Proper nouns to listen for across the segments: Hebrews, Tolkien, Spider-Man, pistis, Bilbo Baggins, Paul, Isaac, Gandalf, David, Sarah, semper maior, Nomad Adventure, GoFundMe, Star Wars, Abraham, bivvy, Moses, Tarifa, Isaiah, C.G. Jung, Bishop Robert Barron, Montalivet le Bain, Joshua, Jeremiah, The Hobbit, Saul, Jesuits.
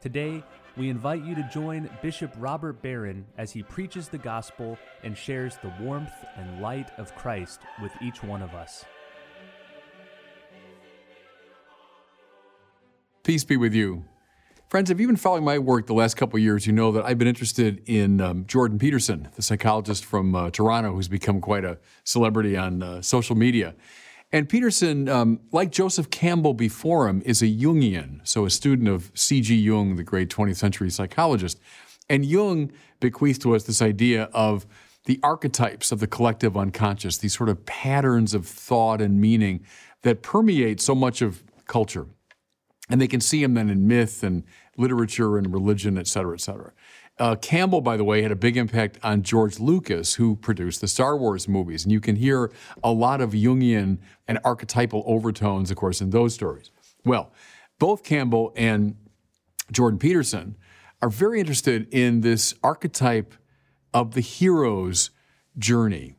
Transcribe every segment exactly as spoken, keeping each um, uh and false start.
Today, we invite you to join Bishop Robert Barron as he preaches the gospel and shares the warmth and light of Christ with each one of us. Peace be with you. Friends, if you've been following my work the last couple of years, you know that I've been interested in um, Jordan Peterson, the psychologist from uh, Toronto, who's become quite a celebrity on uh, social media. And Peterson, um, like Joseph Campbell before him, is a Jungian, so a student of C G Jung, the great twentieth century psychologist. And Jung bequeathed to us this idea of the archetypes of the collective unconscious, these sort of patterns of thought and meaning that permeate so much of culture. And they can see them then in myth and literature and religion, et cetera, et cetera. Uh, Campbell, by the way, had a big impact on George Lucas, who produced the Star Wars movies. And you can hear a lot of Jungian and archetypal overtones, of course, in those stories. Well, both Campbell and Jordan Peterson are very interested in this archetype of the hero's journey.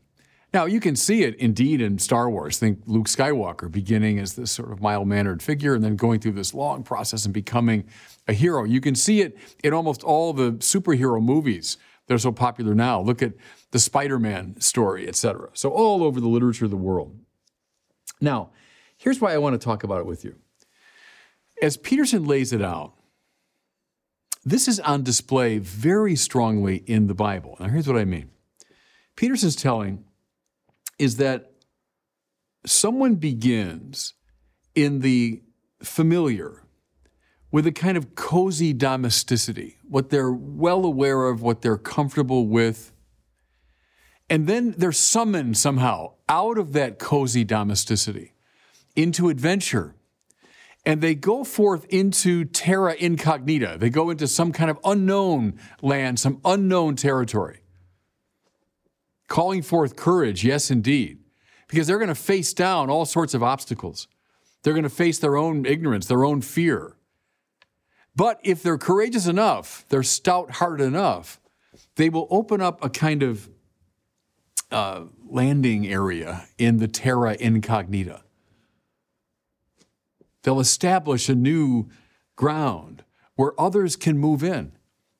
Now, you can see it, indeed, in Star Wars. Think Luke Skywalker, beginning as this sort of mild-mannered figure and then going through this long process and becoming a hero. You can see it in almost all the superhero movies that are so popular now. Look at the Spider-Man story, et cetera. So all over the literature of the world. Now, here's why I want to talk about it with you. As Peterson lays it out, this is on display very strongly in the Bible. Now, here's what I mean. Peterson's telling is that someone begins in the familiar with a kind of cozy domesticity, what they're well aware of, what they're comfortable with, and then they're summoned somehow out of that cozy domesticity into adventure, and they go forth into terra incognita. They go into some kind of unknown land, some unknown territory, calling forth courage, yes, indeed, because they're going to face down all sorts of obstacles. They're going to face their own ignorance, their own fear. But if they're courageous enough, they're stout-hearted enough, they will open up a kind of uh, landing area in the terra incognita. They'll establish a new ground where others can move in.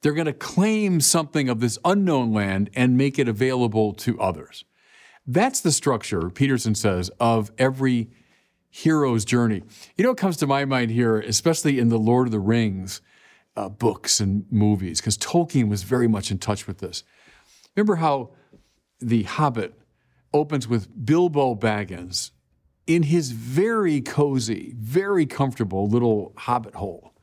They're going to claim something of this unknown land and make it available to others. That's the structure, Peterson says, of every hero's journey. You know what comes to my mind here, especially in the Lord of the Rings uh, books and movies, because Tolkien was very much in touch with this. Remember how The Hobbit opens with Bilbo Baggins in his very cozy, very comfortable little hobbit hole.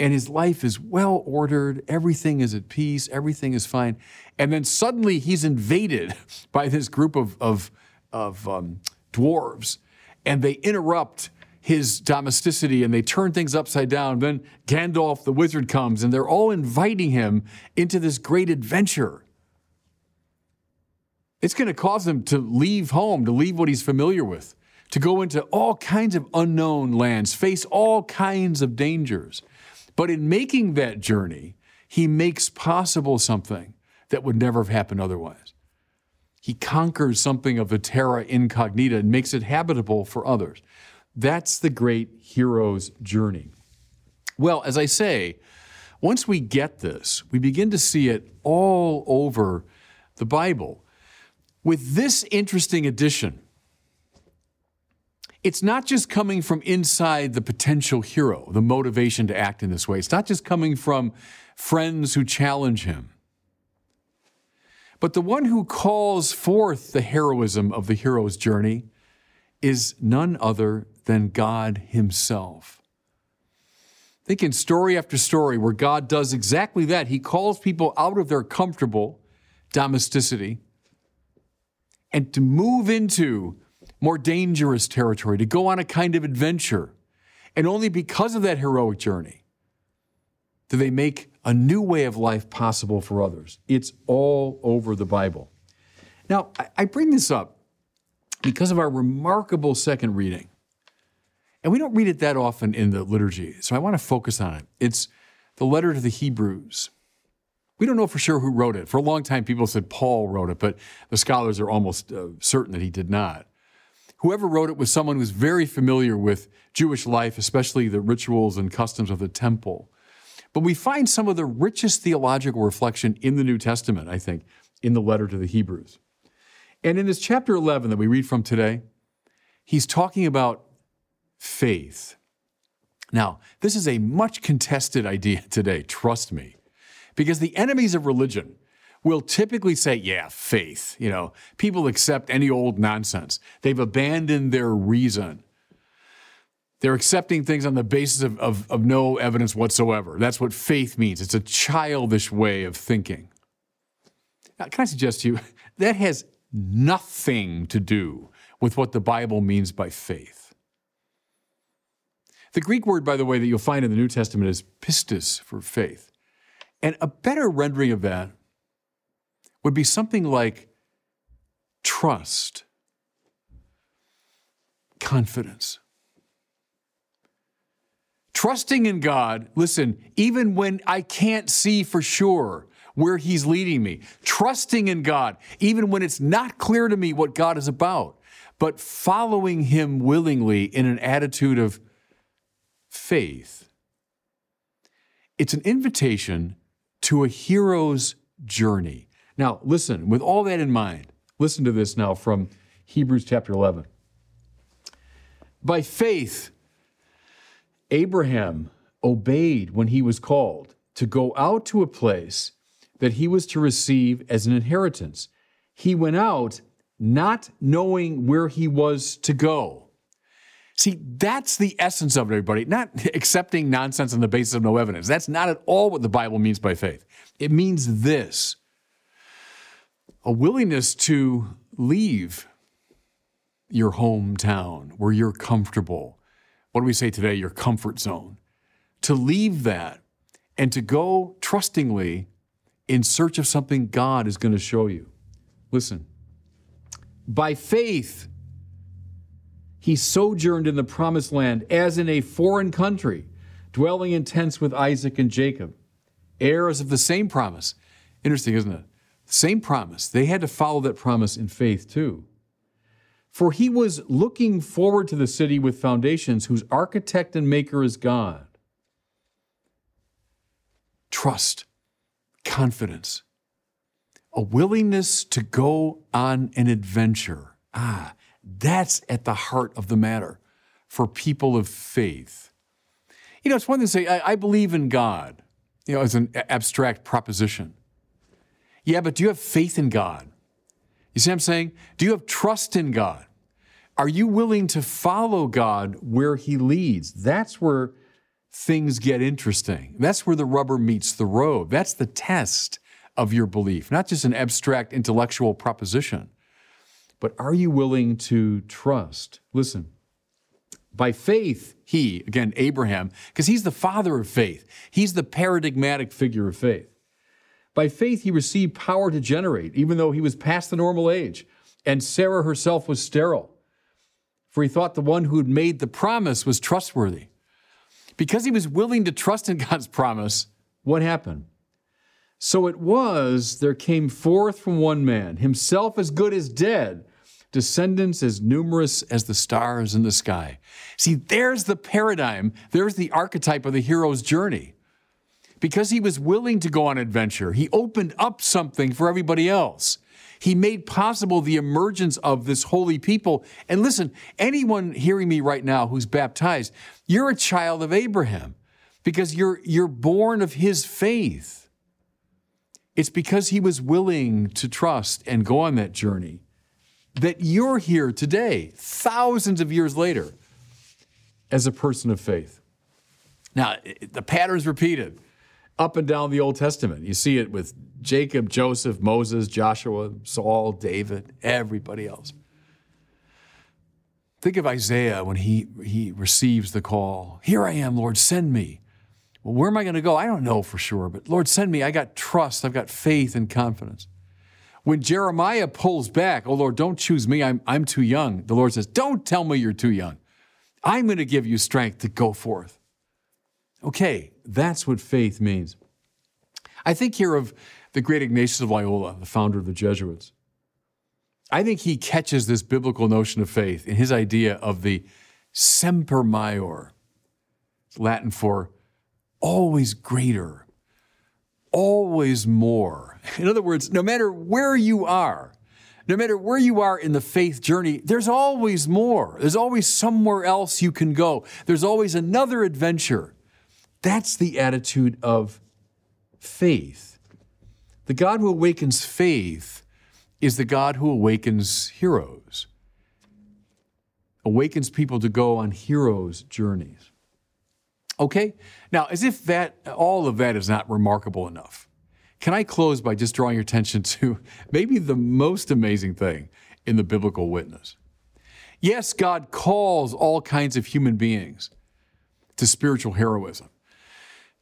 And his life is well-ordered, everything is at peace, everything is fine. And then suddenly he's invaded by this group of, of, of um, dwarves, and they interrupt his domesticity, and they turn things upside down. Then Gandalf the wizard comes, and they're all inviting him into this great adventure. It's going to cause him to leave home, to leave what he's familiar with, to go into all kinds of unknown lands, face all kinds of dangers. But in making that journey, he makes possible something that would never have happened otherwise. He conquers something of the terra incognita and makes it habitable for others. That's the great hero's journey. Well, as I say, once we get this, we begin to see it all over the Bible. With this interesting addition, it's not just coming from inside the potential hero, the motivation to act in this way. It's not just coming from friends who challenge him. But the one who calls forth the heroism of the hero's journey is none other than God Himself. Think in story after story where God does exactly that. He calls people out of their comfortable domesticity and to move into more dangerous territory, to go on a kind of adventure. And only because of that heroic journey do they make a new way of life possible for others. It's all over the Bible. Now, I bring this up because of our remarkable second reading. And we don't read it that often in the liturgy, so I want to focus on it. It's the letter to the Hebrews. We don't know for sure who wrote it. For a long time, people said Paul wrote it, but the scholars are almost uh, certain that he did not. Whoever wrote it was someone who's very familiar with Jewish life, especially the rituals and customs of the temple. But we find some of the richest theological reflection in the New Testament, I think, in the letter to the Hebrews. And in this chapter eleven that we read from today, he's talking about faith. Now, this is a much contested idea today, trust me, because the enemies of religion will typically say, yeah, faith. You know, people accept any old nonsense. They've abandoned their reason. They're accepting things on the basis of, of, of no evidence whatsoever. That's what faith means. It's a childish way of thinking. Now, can I suggest to you, that has nothing to do with what the Bible means by faith. The Greek word, by the way, that you'll find in the New Testament is pistis, for faith. And a better rendering of that would be something like trust, confidence. Trusting in God, listen, even when I can't see for sure where He's leading me. Trusting in God, even when it's not clear to me what God is about. But following Him willingly in an attitude of faith. It's an invitation to a hero's journey. Now, listen, with all that in mind, listen to this now from Hebrews chapter eleven. By faith, Abraham obeyed when he was called to go out to a place that he was to receive as an inheritance. He went out not knowing where he was to go. See, that's the essence of it, everybody, not accepting nonsense on the basis of no evidence. That's not at all what the Bible means by faith. It means this: a willingness to leave your hometown where you're comfortable. What do we say today? Your comfort zone. To leave that and to go trustingly in search of something God is going to show you. Listen, by faith, he sojourned in the promised land as in a foreign country, dwelling in tents with Isaac and Jacob, heirs of the same promise. Interesting, isn't it? Same promise. They had to follow that promise in faith too. For he was looking forward to the city with foundations whose architect and maker is God. Trust, confidence, a willingness to go on an adventure. Ah, that's at the heart of the matter for people of faith. You know, it's one thing to say, I, I believe in God, you know, as an abstract proposition. Yeah, but do you have faith in God? You see what I'm saying? Do you have trust in God? Are you willing to follow God where He leads? That's where things get interesting. That's where the rubber meets the road. That's the test of your belief, not just an abstract intellectual proposition. But are you willing to trust? Listen, by faith, he, again, Abraham, because he's the father of faith. He's the paradigmatic figure of faith. By faith, he received power to generate, even though he was past the normal age, and Sarah herself was sterile, for he thought the one who had made the promise was trustworthy. Because he was willing to trust in God's promise, what happened? So it was, there came forth from one man, himself as good as dead, descendants as numerous as the stars in the sky. See, there's the paradigm, there's the archetype of the hero's journey. Because he was willing to go on adventure, he opened up something for everybody else. He made possible the emergence of this holy people. And listen, anyone hearing me right now who's baptized, you're a child of Abraham because you're, you're born of his faith. It's because he was willing to trust and go on that journey that you're here today, thousands of years later, as a person of faith. Now, the pattern's repeated up and down the Old Testament. You see it with Jacob, Joseph, Moses, Joshua, Saul, David, everybody else. Think of Isaiah when he, he receives the call. Here I am, Lord, send me. Well, where am I going to go? I don't know for sure, but Lord, send me. I got trust. I've got faith and confidence. When Jeremiah pulls back, oh, Lord, don't choose me. I'm, I'm too young. The Lord says, don't tell me you're too young. I'm going to give you strength to go forth. Okay, that's what faith means. I think here of the great Ignatius of Loyola, the founder of the Jesuits. I think he catches this biblical notion of faith in his idea of the semper maior, Latin for always greater, always more. In other words, no matter where you are, no matter where you are in the faith journey, there's always more. There's always somewhere else you can go. There's always another adventure. That's the attitude of faith. The God who awakens faith is the God who awakens heroes, awakens people to go on heroes' journeys. Okay? Now, as if that, all of that is not remarkable enough, can I close by just drawing your attention to maybe the most amazing thing in the biblical witness? Yes, God calls all kinds of human beings to spiritual heroism.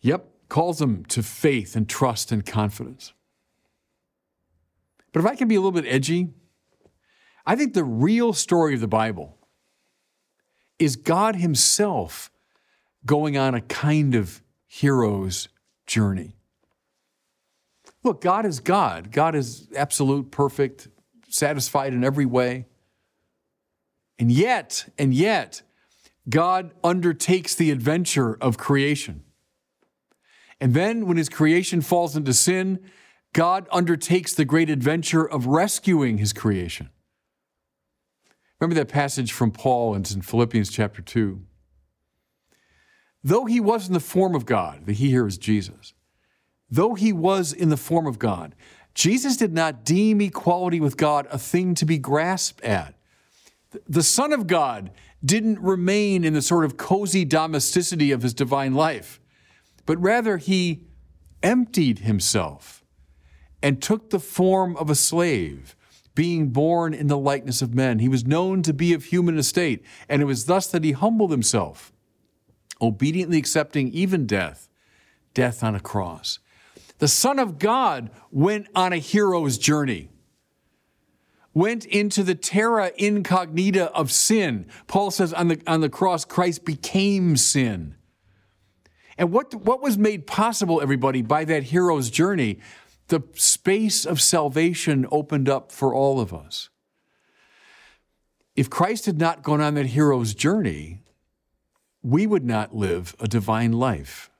Yep, calls them to faith and trust and confidence. But if I can be a little bit edgy, I think the real story of the Bible is God himself going on a kind of hero's journey. Look, God is God. God is absolute, perfect, satisfied in every way. And yet, and yet, God undertakes the adventure of creation. And then when his creation falls into sin, God undertakes the great adventure of rescuing his creation. Remember that passage from Paul in Philippians chapter two. Though he was in the form of God, the he here is Jesus, though he was in the form of God, Jesus did not deem equality with God a thing to be grasped at. The Son of God didn't remain in the sort of cozy domesticity of his divine life, but rather he emptied himself and took the form of a slave, being born in the likeness of men. He was known to be of human estate, and it was thus that he humbled himself, obediently accepting even death, death on a cross. The Son of God went on a hero's journey, went into the terra incognita of sin. Paul says on the, on the cross, Christ became sin. And what, what was made possible, everybody, by that hero's journey? The space of salvation opened up for all of us. If Christ had not gone on that hero's journey, we would not live a divine life.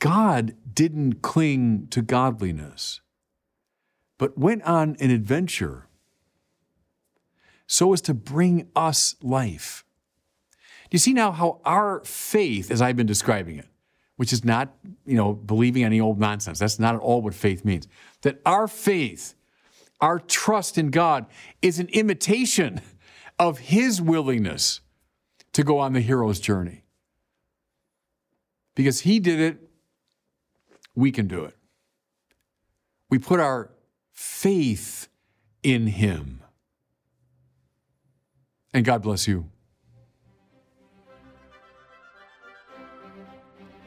God didn't cling to godliness, but went on an adventure so as to bring us life. Do you see now how our faith, as I've been describing it, which is not, you know, believing any old nonsense. That's not at all what faith means. That our faith, our trust in God is an imitation of his willingness to go on the hero's journey. Because he did it, we can do it. We put our faith in him. And God bless you.